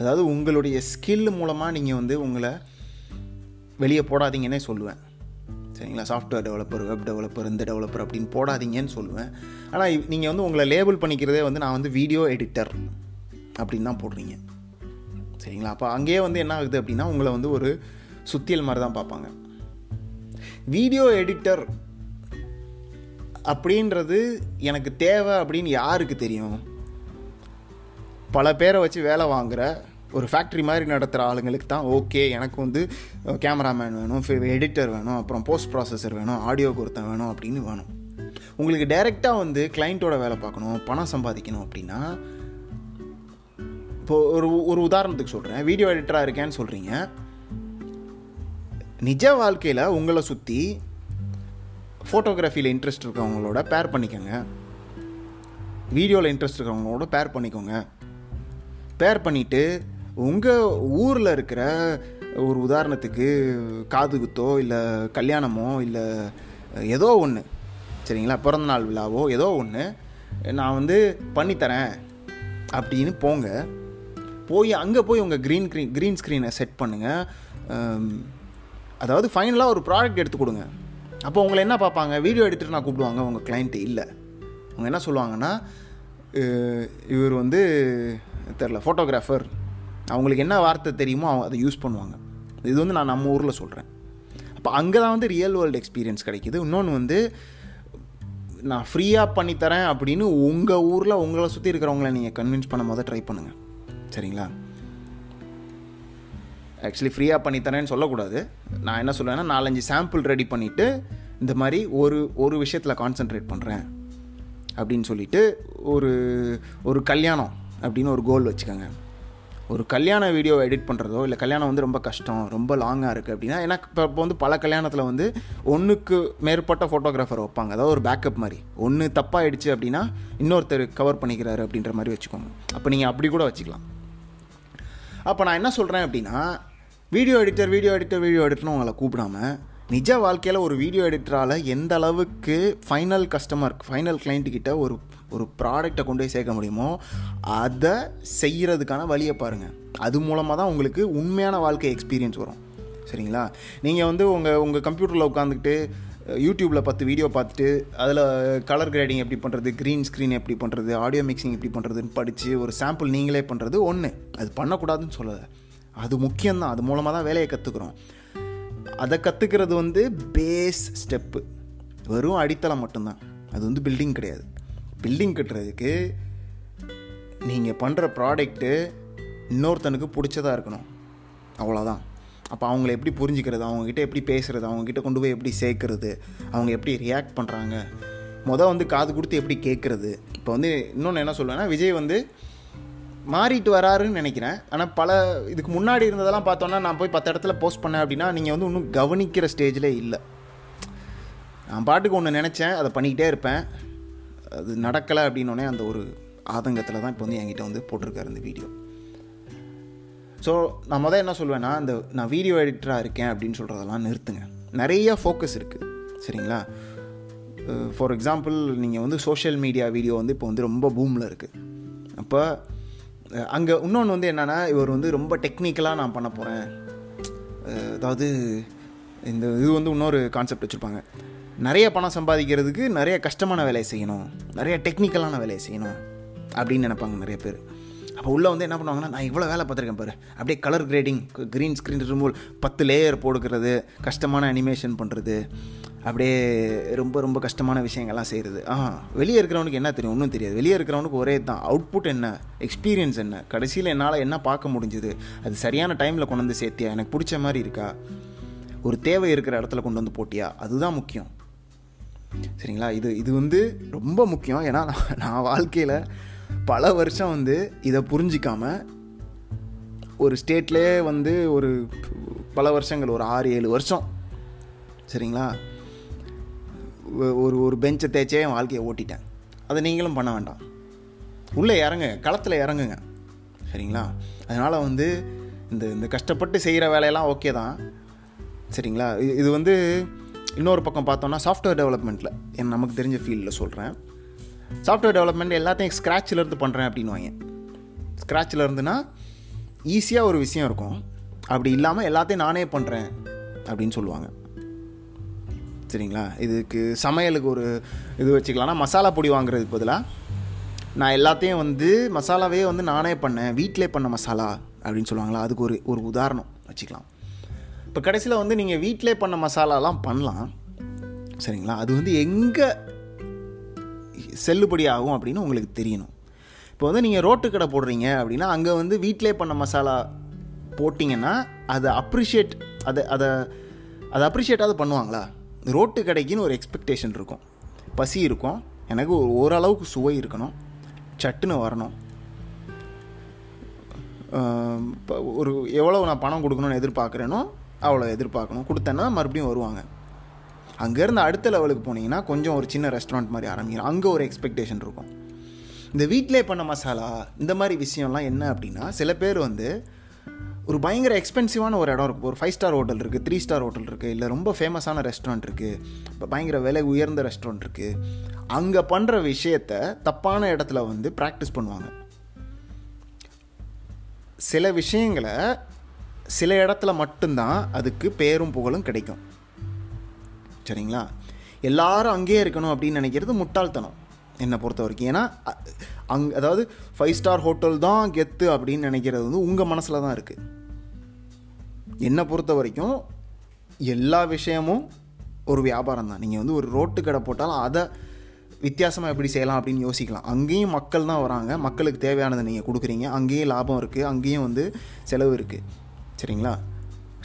அதாவது உங்களுடைய ஸ்கில் மூலமாக நீங்கள் வந்து உங்களை வெளியே போடாதீங்கன்னே சொல்லுவேன். சரிங்களா, சாஃப்ட்வேர் டெவலப்பர், வெப் டெவலப்பர், இந்த டெவலப்பர் அப்படின்னு போடாதீங்கன்னு சொல்லுவேன். ஆனால் நீங்கள் வந்து உங்களை லேபிள் பண்ணிக்கிறதே வந்து நான் வந்து வீடியோ எடிட்டர் அப்படின்னு தான் போடுறீங்க. சரிங்களா, அப்போ அங்கேயே வந்து என்ன ஆகுது அப்படின்னா, உங்களை வந்து ஒரு சுத்தியல் மாதிரி தான் பார்ப்பாங்க. வீடியோ எடிட்டர் அப்படின்றது எனக்கு தேவை அப்படின்னு யாருக்கு தெரியும்? பல பேரை வச்சு வேலை வாங்குகிற ஒரு ஃபேக்ட்ரி மாதிரி நடத்துகிற ஆளுங்களுக்கு தான், ஓகே எனக்கு வந்து கேமராமேன் வேணும், எடிட்டர் வேணும், அப்புறம் போஸ்ட் ப்ராசஸர் வேணும், ஆடியோ கொடுத்த வேணும் அப்படின்னு வேணும். உங்களுக்கு டைரெக்டாக வந்து கிளைண்ட்டோட வேலை பார்க்கணும், பணம் சம்பாதிக்கணும் அப்படின்னா, இப்போ ஒரு ஒரு உதாரணத்துக்கு சொல்கிறேன், வீடியோ எடிட்டராக இருக்கேன்னு சொல்கிறீங்க. நிஜ வாழ்க்கையில் உங்களை சுற்றி ஃபோட்டோகிராஃபியில் இன்ட்ரெஸ்ட் இருக்கவங்களோட பேர் பண்ணிக்கோங்க, வீடியோவில் இன்ட்ரெஸ்ட் இருக்கவங்களோட பேர் பண்ணிக்கோங்க. பேர் பண்ணிவிட்டு உங்கள் ஊரில் இருக்கிற ஒரு உதாரணத்துக்கு காது குத்தோ இல்லை கல்யாணமோ இல்லை ஏதோ ஒன்று, சரிங்களா, பிறந்தநாள் விழாவோ ஏதோ ஒன்று நான் வந்து பண்ணித்தரேன் அப்படின்னு போங்க. போய் அங்கே போய் உங்கள் க்ரீன் க்ரீன் க்ரீன் ஸ்க்ரீனை செட் பண்ணுங்கள். அதாவது ஃபைனலாக ஒரு ப்ராடக்ட் எடுத்து கொடுங்க. அப்போ உங்களை என்ன பார்ப்பாங்க? வீடியோ எடிட்டர் நான் கூப்பிடுவாங்க உங்கள் கிளைண்ட்டு இல்லை. அவங்க என்ன சொல்லுவாங்கன்னா, இவர் வந்து தெரில ஃபோட்டோகிராஃபர், அவங்களுக்கு என்ன வார்த்தை தெரியுமோ அவங்க அதை யூஸ் பண்ணுவாங்க. இது வந்து நான் நம்ம ஊரில் சொல்கிறேன். அப்போ அங்கே தான் வந்து ரியல் வேர்ல்டு எக்ஸ்பீரியன்ஸ் கிடைக்கிது. இன்னொன்று வந்து நான் ஃப்ரீயாக பண்ணித்தரேன் அப்படின்னு உங்கள் ஊரில் உங்களை சுற்றி இருக்கிறவங்கள நீங்கள் கன்வின்ஸ் பண்ண போது ட்ரை பண்ணுங்கள். சரிங்களா, ஆக்சுவலி ஃப்ரீயாக பண்ணித்தரேன்னு சொல்லக்கூடாது. நான் என்ன சொல்லுவேன்னா, நாலஞ்சு சாம்பிள் ரெடி பண்ணிவிட்டு இந்த மாதிரி ஒரு ஒரு விஷயத்தில் கான்சென்ட்ரேட் பண்ணுறேன் அப்படின்னு சொல்லிவிட்டு ஒரு ஒரு கல்யாணம் அப்படின்னு ஒரு கோல் வச்சுக்கோங்க. ஒரு கல்யாண வீடியோ எடிட் பண்ணுறதோ இல்லை கல்யாணம் வந்து ரொம்ப கஷ்டம், ரொம்ப லாங்காக இருக்குது அப்படின்னா, ஏன்னா இப்போ வந்து பல கல்யாணத்தில் வந்து ஒன்றுக்கு மேற்பட்ட ஃபோட்டோகிராஃபர் வைப்பாங்க. அதாவது ஒரு பேக்கப் மாதிரி, ஒன்று தப்பாகிடுச்சு அப்படின்னா இன்னொருத்தர் கவர் பண்ணிக்கிறாரு அப்படின்ற மாதிரி வச்சுக்கோங்க. அப்போ நீங்கள் அப்படி கூட வச்சுக்கலாம். அப்போ நான் என்ன சொல்கிறேன் அப்படின்னா, video editor video editor video எடிட்டர்னு உங்களை கூப்பிடாமல், நிஜ வாழ்க்கையில் ஒரு வீடியோ எடிட்டரால் எந்த அளவுக்கு ஃபைனல் கஸ்டமர் ஃபைனல் கிளைண்ட்டுக்கிட்ட ஒரு ஒரு ப்ராடக்டை கொண்டு போய் சேர்க்க முடியுமோ அதை செய்கிறதுக்கான வழியை பாருங்கள். அது மூலமாக தான் உங்களுக்கு உண்மையான வாழ்க்கை எக்ஸ்பீரியன்ஸ் வரும். சரிங்களா, நீங்கள் வந்து உங்கள் உங்கள் கம்ப்யூட்டரில் உட்காந்துக்கிட்டு யூடியூப்பில் பத்து வீடியோ பார்த்துட்டு அதில் கலர் கிரேடிங் எப்படி பண்ணுறது, க்ரீன் ஸ்க்ரீன் எப்படி பண்ணுறது, ஆடியோ மிக்சிங் எப்படி பண்ணுறதுன்னு படித்து ஒரு சாம்பிள் நீங்களே பண்ணுறது ஒன்று. அது பண்ணக்கூடாதுன்னு சொல்லலை, அது முக்கியம்தான். அது மூலமாக தான் வேலையை கற்றுக்குறோம். அதை கற்றுக்கிறது வந்து பேஸ் ஸ்டெப்பு, வெறும் அடித்தளம் மட்டும்தான். அது வந்து பில்டிங் கிடையாது. பில்டிங் கட்டுறதுக்கு நீங்கள் பண்ணுற ப்ராடக்ட்டு இன்னொருத்தனுக்கு பிடிச்சதாக இருக்கணும், அவ்வளோதான். அப்போ அவங்கள எப்படி புரிஞ்சுக்கிறது, அவங்கக்கிட்ட எப்படி பேசுகிறது, அவங்கக்கிட்ட கொண்டு போய் எப்படி சேர்க்குறது, அவங்க எப்படி ரியாக்ட் பண்ணுறாங்க, மொதல் வந்து காது கொடுத்து எப்படி கேட்குறது. இப்போ வந்து இன்னொன்று என்ன சொல்லுவேன்னா, விஜய் வந்து மாறிட்டு வராருன்னு நினைக்கிறேன். ஆனால் பல இதுக்கு முன்னாடி இருந்ததெல்லாம் பார்த்தோன்னா, நான் போய் பத்து இடத்துல போஸ்ட் பண்ணேன் அப்படின்னா, நீங்கள் வந்து இன்னும் கவனிக்கிற ஸ்டேஜில் இல்லை. நான் பாட்டுக்கு ஒன்று நினச்சேன், அதை பண்ணிக்கிட்டே இருப்பேன், அது நடக்கலை அப்படின்னோடனே அந்த ஒரு ஆதங்கத்தில் தான் இப்போ வந்து என்கிட்ட வந்து போட்டிருக்காரு இந்த வீடியோ. ஸோ நான் மொதல் என்ன சொல்வேன்னா, இந்த நான் வீடியோ எடிட்டராக இருக்கேன் அப்படின்னு சொல்கிறதெல்லாம் நிறுத்துங்க. நிறைய ஃபோக்கஸ் இருக்குது சரிங்களா. ஃபார் எக்ஸாம்பிள், நீங்கள் வந்து சோஷியல் மீடியா வீடியோ வந்து இப்போ வந்து ரொம்ப பூமில் இருக்குது. அப்போ அங்கே இன்னொன்று வந்து என்னென்னா, இவர் வந்து ரொம்ப டெக்னிக்கலாக நான் பண்ண போகிறேன். அதாவது இந்த இது வந்து இன்னொரு கான்செப்ட் வச்சுருப்பாங்க, நிறைய பணம் சம்பாதிக்கிறதுக்கு நிறைய கஷ்டமான வேலையை செய்யணும், நிறைய டெக்னிக்கலான வேலையை செய்யணும் அப்படின்னு நினைப்பாங்க நிறைய பேர். அப்போ உள்ளே வந்து என்ன பண்ணுவாங்கன்னா, நான் இவ்வளோ வேலை பார்த்துருக்கேன் பாரு, அப்படியே colour grading, green screen removal, பத்து லேயர் போடுக்கிறது, கஷ்டமான அனிமேஷன் பண்ணுறது, அப்படியே ரொம்ப ரொம்ப கஷ்டமான விஷயங்கள்லாம் செய்கிறது. ஆ வெளியே இருக்கிறவனுக்கு என்ன தெரியும்? ஒன்றும் தெரியாது. வெளியே இருக்கிறவனுக்கு ஒரே தான் அவுட்புட் என்ன, எக்ஸ்பீரியன்ஸ் என்ன, கடைசியில் என்னால் என்ன பார்க்க முடிஞ்சுது, அது சரியான டைமில் கொண்டு வந்து சேர்த்தியா, எனக்கு பிடிச்ச மாதிரி இருக்கா, ஒரு தேவை இருக்கிற இடத்துல கொண்டு வந்து போட்டியா, அதுதான் முக்கியம் சரிங்களா. இது இது வந்து ரொம்ப முக்கியம். ஏன்னா நான் வாழ்க்கையில் பல வருஷம் வந்து இதை புரிஞ்சிக்காமல் ஒரு ஸ்டேட்லேயே வந்து ஒரு பல வருஷங்கள், ஒரு ஆறு ஏழு வருஷம் சரிங்களா, ஒரு ஒரு பெஞ்சை தேய்ச்சே என் வாழ்க்கையை ஓட்டிட்டேன். அதை நீங்களும் பண்ண வேண்டாம். உள்ளே இறங்குங்க, களத்தில் இறங்குங்க சரிங்களா. அதனால் வந்து இந்த இந்த கஷ்டப்பட்டு செய்கிற வேலையெல்லாம் ஓகே தான் சரிங்களா. இது வந்து இன்னொரு பக்கம் பார்த்தோன்னா, சாஃப்ட்வேர் டெவலப்மெண்ட்டில் என் நமக்கு தெரிஞ்ச ஃபீல்டில் சொல்கிறேன், சாஃப்ட்வேர் டெவலப்மெண்ட் எல்லாத்தையும் ஸ்க்ராட்சிலேருந்து பண்ணுறேன் அப்படின்னு வாங்க. ஸ்க்ராட்சில் இருந்துன்னா ஈஸியாக ஒரு விஷயம் இருக்கும், அப்படி இல்லாமல் எல்லாத்தையும் நானே பண்ணுறேன் அப்படின்னு சொல்லுவாங்க சரிங்களா. இதுக்கு சமையலுக்கு ஒரு இது வச்சுக்கலாம்னா, மசாலா பொடி வாங்குறதுக்கு பதிலாக நான் எல்லாத்தையும் வந்து மசாலாவே வந்து நானே பண்ணேன், வீட்டிலே பண்ண மசாலா அப்படின்னு சொல்லுவாங்களா, அதுக்கு ஒரு ஒரு உதாரணம் வச்சுக்கலாம். இப்போ கடைசியில் வந்து நீங்கள் வீட்டிலே பண்ண மசாலாலாம் பண்ணலாம் சரிங்களா. அது வந்து எங்கே செல்லுபடி ஆகும் அப்படின்னு உங்களுக்கு தெரியணும். இப்போ வந்து நீங்கள் ரோட்டு கடை போடுறீங்க அப்படின்னா, அங்கே வந்து வீட்டிலே பண்ண மசாலா போட்டிங்கன்னா அதை அப்ரிஷியேட் அதை அதை அதை அப்ரிஷியேட்டாவது பண்ணுவாங்களா? ரோட்டு கடைக்குன்னு ஒரு எக்ஸ்பெக்டேஷன் இருக்கும், பசி இருக்கும், எனக்கு ஓரளவுக்கு சுவை இருக்கணும், சட்டுன்னு வரணும், ஒரு எவ்வளோ நான் பணம் கொடுக்கணும்னு எதிர்பார்க்குறேனோ அவ்வளோ எதிர்பார்க்கணும், கொடுத்தேன்னா மறுபடியும் வருவாங்க. அங்கேருந்து அடுத்த லெவலுக்கு போனீங்கன்னா கொஞ்சம் ஒரு சின்ன ரெஸ்டாரண்ட் மாதிரி ஆரம்பிக்கிறோம், அங்கே ஒரு எக்ஸ்பெக்டேஷன் இருக்கும். இந்த வீட்டிலே பண்ண மசாலா இந்த மாதிரி விஷயம்லாம் என்ன அப்படின்னா, சில பேர் வந்து ஒரு பயங்கர எக்ஸ்பென்சிவான ஒரு இடம் இருக்குது, ஒரு ஃபைவ் ஸ்டார் ஹோட்டல் இருக்குது, த்ரீ ஸ்டார் ஹோட்டல் இருக்குது, இல்லை ரொம்ப ஃபேமஸான ரெஸ்டாரண்ட் இருக்குது, இப்போ பயங்கர விலை உயர்ந்த ரெஸ்டாரண்ட் இருக்குது, அங்கே பண்ணுற விஷயத்த தப்பான இடத்துல வந்து ப்ராக்டிஸ் பண்ணுவாங்க. சில விஷயங்களை சில இடத்துல மட்டும்தான் அதுக்கு பேரும் புகழும் கிடைக்கும் சரிங்களா. எல்லாரும் அங்கேயே இருக்கணும் அப்படின்னு நினைக்கிறது முட்டாள்தனம் என்னை பொறுத்த வரைக்கும். ஏன்னா அங் அதாவது ஃபைவ் ஸ்டார் ஹோட்டல் தான் கெத்து அப்படின்னு நினைக்கிறது வந்து உங்கள் மனசில் தான் இருக்குது. என்னை பொறுத்த வரைக்கும் எல்லா விஷயமும் ஒரு வியாபாரம் தான். நீங்கள் வந்து ஒரு ரோட்டு கடை போட்டாலும் அதை வித்தியாசமாக எப்படி செய்யலாம் அப்படின்னு யோசிக்கலாம். அங்கேயும் மக்கள் தான் வராங்க, மக்களுக்கு தேவையானதை நீங்கள் கொடுக்குறீங்க, அங்கேயும் லாபம் இருக்குது, அங்கேயும் வந்து செலவு இருக்குது சரிங்களா.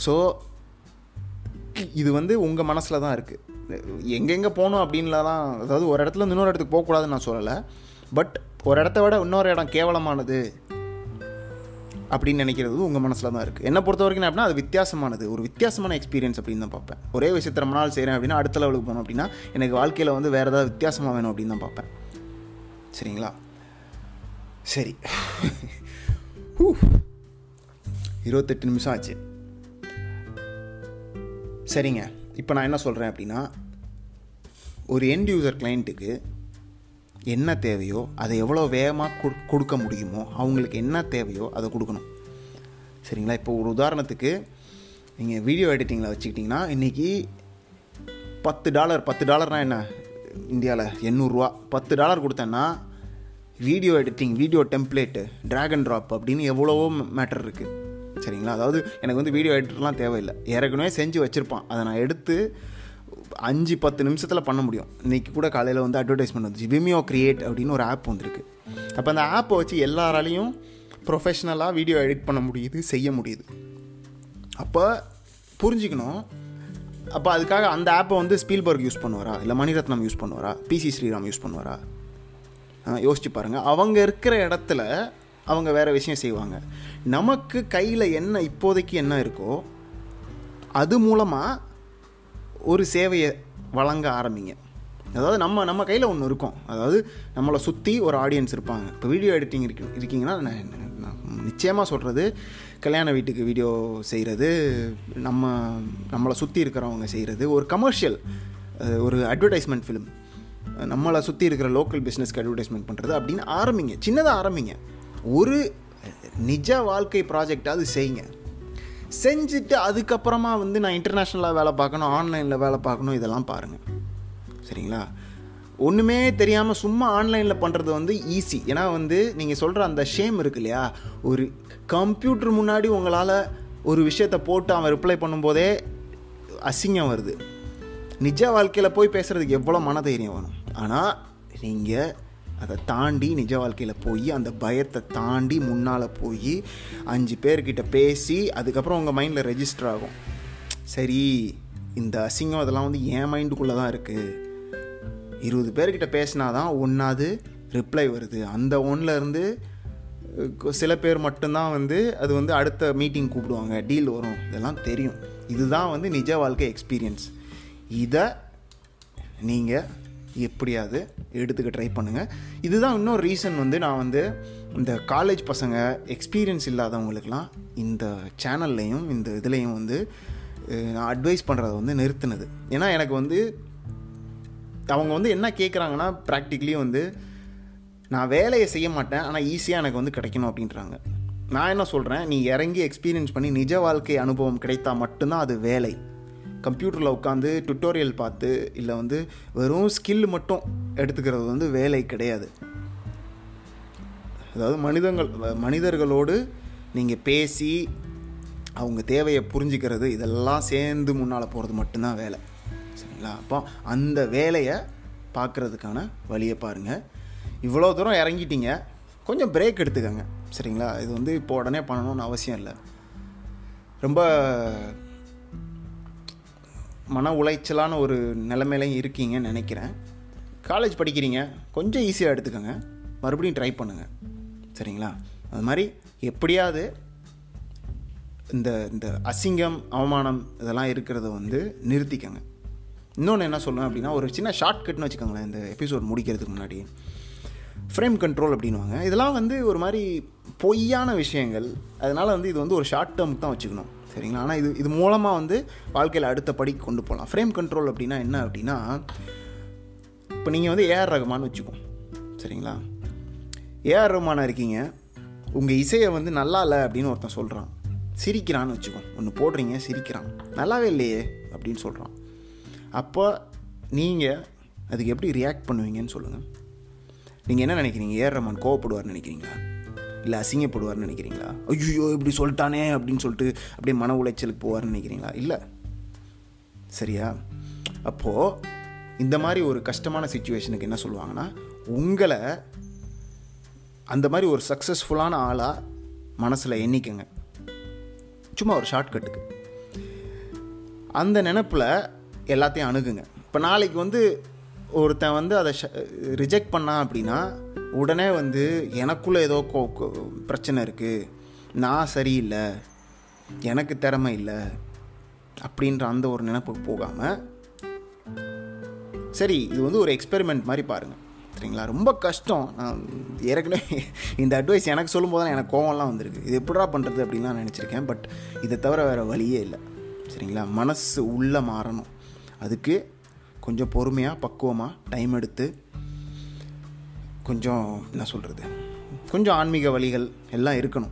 ஸோ இது வந்து உங்கள் மனசில் தான் இருக்குது. எங்கெங்கே போகணும் அப்படின்லாம், அதாவது ஒரு இடத்துல இன்னொரு இடத்துக்கு போகக்கூடாதுன்னு நான் சொல்லலை, பட் ஒரு இடத்த விட இன்னொரு இடம் கேவலமானது அப்படின்னு நினைக்கிறது உங்கள் மனசில் தான் இருக்குது. என்னை பொறுத்த வரைக்கும் அப்படின்னா, அது வித்தியாசமானது, ஒரு வித்தியாசமான எக்ஸ்பீரியன்ஸ் அப்படின்னு தான் பார்ப்பேன். ஒரே விஷயத்தை ரொம்ப நாள் செய்கிறேன் அப்படின்னா, அடுத்த லெவலுக்கு போகணும் அப்படின்னா, எனக்கு வாழ்க்கையில் வந்து வேறு ஏதாவது வித்தியாசமாக வேணும் அப்படின்னு தான் பார்ப்பேன் சரிங்களா. சரி, இருபத்தெட்டு நிமிஷம் ஆச்சு. சரிங்க, இப்போ நான் என்ன சொல்கிறேன் அப்படின்னா, ஒரு எண்ட் யூசர் கிளைண்ட்டுக்கு என்ன தேவையோ அதை எவ்வளோ வேகமாக கொடு கொடுக்க முடியுமோ அவங்களுக்கு என்ன தேவையோ அதை கொடுக்கணும் சரிங்களா. இப்போ ஒரு உதாரணத்துக்கு, நீங்கள் வீடியோ எடிட்டிங்கில் வச்சுக்கிட்டிங்கன்னா, இன்றைக்கி பத்து டாலர் பத்து டாலர்னால் என்ன, இந்தியாவில் எண்ணூறுரூவா, பத்து டாலர் கொடுத்தேன்னா video editing, video template, drag and drop அப்படின்னு எவ்வளவோ மேட்டர் இருக்குது சரிங்களா. அதாவது எனக்கு வந்து வீடியோ எடிட்டர்லாம் தேவையில்லை, ஏற்கனவே செஞ்சு வச்சுருப்பான், அதை நான் எடுத்து அஞ்சு பத்து நிமிஷத்தில் பண்ண முடியும். இன்றைக்கி கூட காலையில் வந்து அட்வர்டைஸ்மெண்ட் வந்துச்சு, விமியோ கிரியேட் அப்படின்னு ஒரு ஆப் வந்துருக்கு. அப்போ அந்த ஆப்பை வச்சு எல்லாராலையும் ப்ரொஃபஷ்னலாக வீடியோ எடிட் பண்ண முடியுது, செய்ய முடியுது. அப்போ புரிஞ்சுக்கணும், அப்போ அதுக்காக அந்த ஆப்பை வந்து ஸ்பீல்பர்க் யூஸ் பண்ணுவாரா, இல்லை மணிரத்னம் யூஸ் பண்ணுவாரா, பிசி ஸ்ரீராம் யூஸ் பண்ணுவாரா? யோசிச்சு பாருங்கள். அவங்க இருக்கிற இடத்துல அவங்க வேறு விஷயம் செய்வாங்க. நமக்கு கையில் என்ன இப்போதைக்கு என்ன இருக்கோ அது மூலமாக ஒரு சேவையை வழங்க ஆரம்பிங்க. அதாவது நம்ம நம்ம கையில் ஒன்று இருக்கும், அதாவது நம்மளை சுற்றி ஒரு ஆடியன்ஸ் இருப்பாங்க. இப்போ வீடியோ எடிட்டிங் இருக்கு இருக்கீங்கன்னா நான் நிச்சயமாக சொல்கிறது, கல்யாண வீட்டுக்கு வீடியோ செய்கிறது, நம்ம நம்மளை சுற்றி இருக்கிறவங்க செய்கிறது, ஒரு கமர்ஷியல் ஒரு அட்வர்டைஸ்மெண்ட் ஃபிலிம், நம்மளை சுற்றி இருக்கிற லோக்கல் பிஸ்னஸ்க்கு அட்வர்டைஸ்மெண்ட் பண்ணுறது அப்படின்னு ஆரம்பிங்க. சின்னதாக ஆரம்பிங்க. ஒரு நிஜ வாழ்க்கை ப்ராஜெக்டாக அது செய்யுங்க. செஞ்சுட்டு அதுக்கப்புறமா வந்து நான் இன்டர்நேஷ்னலாக வேலை பார்க்கணும், ஆன்லைனில் வேலை பார்க்கணும், இதெல்லாம் பாருங்கள். சரிங்களா? ஒன்றுமே தெரியாமல் சும்மா ஆன்லைனில் பண்ணுறது வந்து ஈஸி. ஏன்னா வந்து நீங்கள் சொல்கிற அந்த ஷேம் இருக்கு இல்லையா, ஒரு கம்ப்யூட்டர் முன்னாடி உங்களால் ஒரு விஷயத்தை போட்டு அவன் ரிப்ளை பண்ணும்போதே அசிங்கம் வருது. நிஜ வாழ்க்கையில் போய் பேசுகிறதுக்கு எவ்வளோ மனதைரியம் வேணும். ஆனால் நீங்கள் அதை தாண்டி நிஜ வாழ்க்கையில் போய் அந்த பயத்தை தாண்டி முன்னால் போய் அஞ்சு பேர்கிட்ட பேசி அதுக்கப்புறம் உங்கள் மைண்டில் ரெஜிஸ்டர் ஆகும். சரி, இந்த அசிங்கம் அதெல்லாம் வந்து என் மைண்டுக்குள்ளே தான் இருக்குது, இருபது பேர்கிட்ட பேசினா தான் ஒன்றாவது ரிப்ளை வருது, அந்த ஒன்றிலேருந்து சில பேர் மட்டும்தான் வந்து அது வந்து அடுத்த மீட்டிங் கூப்பிடுவாங்க, டீல் வரும், இதெல்லாம் தெரியும். இதுதான் வந்து நிஜ வாழ்க்கை எக்ஸ்பீரியன்ஸ். இதை நீங்கள் எப்படியாவது எடுத்துக்க ட்ரை பண்ணுங்கள். இதுதான் இன்னொரு ரீசன் வந்து நான் வந்து இந்த காலேஜ் பசங்க எக்ஸ்பீரியன்ஸ் இல்லாதவங்களுக்கெலாம் இந்த சேனல்லையும் இந்த இதுலேயும் வந்து நான் அட்வைஸ் பண்ணுறத வந்து நிறுத்தினது. ஏன்னா எனக்கு வந்து அவங்க வந்து என்ன கேட்குறாங்கன்னா, ப்ராக்டிக்கலி வந்து நான் வேலையை செய்ய மாட்டேன் ஆனால் ஈஸியாக எனக்கு வந்து கிடைக்கணும் அப்படின்றாங்க. நான் என்ன சொல்கிறேன், நீ இறங்கி எக்ஸ்பீரியன்ஸ் பண்ணி நிஜ வாழ்க்கை அனுபவம் கிடைத்தா மட்டும்தான் அது வேலை. கம்ப்யூட்டரில் உட்காந்து டுட்டோரியல் பார்த்து இல்லை வந்து வெறும் ஸ்கில் மட்டும் எடுத்துக்கிறது வந்து வேலை கிடையாது. அதாவது மனிதங்கள் மனிதர்களோடு நீங்கள் பேசி அவங்க தேவையை புரிஞ்சுக்கிறது இதெல்லாம் சேர்ந்து முன்னால் போகிறது மட்டும்தான் வேலை. சரிங்களா? அப்போ அந்த வேலையை பார்க்குறதுக்கான வழியை பாருங்கள். இவ்வளோ தூரம் இறங்கிட்டீங்க, கொஞ்சம் பிரேக் எடுத்துக்கோங்க. சரிங்களா? இது வந்து இப்போ உடனே பண்ணணும்னு அவசியம் இல்லை. ரொம்ப மன உளைச்சலான ஒரு நிலைமையிலையும் இருக்கீங்கன்னு நினைக்கிறேன். காலேஜ் படிக்கிறீங்க, கொஞ்சம் ஈஸியாக எடுத்துக்கோங்க, மறுபடியும் ட்ரை பண்ணுங்கள். சரிங்களா? அது மாதிரி எப்படியாவது இந்த இந்த அசிங்கம் அவமானம் இதெல்லாம் இருக்கிறத வந்து நிறுத்திக்கோங்க. இன்னொன்று என்ன சொல்லுவேன் அப்படின்னா, ஒரு சின்ன ஷார்ட்கட்னு வச்சுக்கோங்களேன் இந்த எபிசோட் முடிக்கிறதுக்கு முன்னாடி. ஃப்ரேம் கண்ட்ரோல் அப்படின்வாங்க. இதெல்லாம் வந்து ஒரு மாதிரி பொய்யான விஷயங்கள். அதனால் வந்து இது வந்து ஒரு ஷார்ட் டேர்முக்கு தான் வச்சுக்கணும். சரிங்களா? ஆனால் இது இது மூலமாக வந்து வாழ்க்கையில் அடுத்த படிக்கு கொண்டு போகலாம். ஃப்ரேம் கண்ட்ரோல் அப்படின்னா என்ன அப்படின்னா, இப்போ நீங்கள் வந்து ஏஆர் ரகுமான்னு வச்சுக்கோம். சரிங்களா? ஏஆர் ரகுமானாக இருக்கீங்க, உங்கள் இசையை வந்து நல்லா இல்லை அப்படின்னு ஒருத்தன் சொல்கிறான், சிரிக்கிறான்னு வச்சுக்கோம். ஒன்று போடுறீங்க, சிரிக்கிறான், நல்லாவே இல்லையே அப்படின்னு சொல்கிறான். அப்போ நீங்கள் அதுக்கு எப்படி ரியாக்ட் பண்ணுவீங்கன்னு சொல்லுங்கள். நீங்கள் என்ன நினைக்கிறீங்க? ஏஆர் ரகுமான் கோவப்படுவார்னு நினைக்கிறீங்களா, இல்லை அசிங்கப்படுவார்னு நினைக்கிறீங்களா, ஐயோ இப்படி சொல்லிட்டானே அப்படின்னு சொல்லிட்டு அப்படியே மன உளைச்சலுக்கு போவார்னு நினைக்கிறீங்களா? இல்லை. சரியா? அப்போது இந்த மாதிரி ஒரு கஷ்டமான சுச்சுவேஷனுக்கு என்ன சொல்லுவாங்கன்னா, உங்களை அந்த மாதிரி ஒரு சக்ஸஸ்ஃபுல்லான ஆளாக மனசில் எண்ணிக்கங்க. சும்மா ஒரு ஷார்ட்கட்டுக்கு அந்த நினப்பில் எல்லாத்தையும் அணுகுங்க. இப்போ நாளைக்கு வந்து ஒருத்தன் வந்து அதை ரிஜெக்ட் பண்ணான் அப்படின்னா உடனே வந்து எனக்குள்ளே ஏதோ கோ பிரச்சனை இருக்குது, நான் சரியில்லை, எனக்கு திறமை இல்லை அப்படின்ற அந்த ஒரு நினைப்புக்கு போகாமல், சரி இது வந்து ஒரு எக்ஸ்பெரிமெண்ட் மாதிரி பாருங்கள். சரிங்களா? ரொம்ப கஷ்டம். நான் ஏற்கனவே இந்த அட்வைஸ் எனக்கு சொல்லும்போது தான் எனக்கு கோவம்லாம் வந்திருக்கு, இது எப்படா பண்ணுறது அப்படின்லாம் நினச்சிருக்கேன். பட் இதை தவிர வேறு வழியே இல்லை. சரிங்களா? மனசு உள்ளே மாறணும். அதுக்கு கொஞ்சம் பொறுமையாக பக்குவமாக டைம் எடுத்து கொஞ்சம் என்ன சொல்கிறது, கொஞ்சம் ஆன்மீக வழிகள் எல்லாம் இருக்கணும்.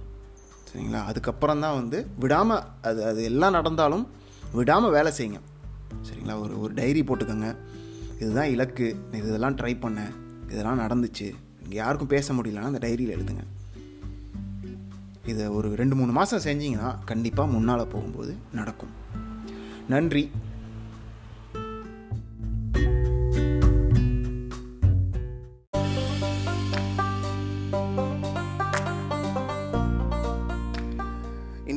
சரிங்களா? அதுக்கப்புறம் தான் வந்து விடாமல் அது அது எல்லாம் நடந்தாலும் விடாமல் வேலை செய்யுங்க. சரிங்களா? ஒரு ஒரு டைரி போட்டுக்கோங்க. இதுதான் இலக்கு, இதெல்லாம் ட்ரை பண்ணேன், இதெல்லாம் நடந்துச்சு, இங்கே யாருக்கும் பேச முடியலன்னா அந்த டைரியில் எழுதுங்க. இதை ஒரு ரெண்டு மூணு மாதம் செஞ்சிங்கன்னா கண்டிப்பாக முன்னால் போகும்போது நடக்கும். நன்றி.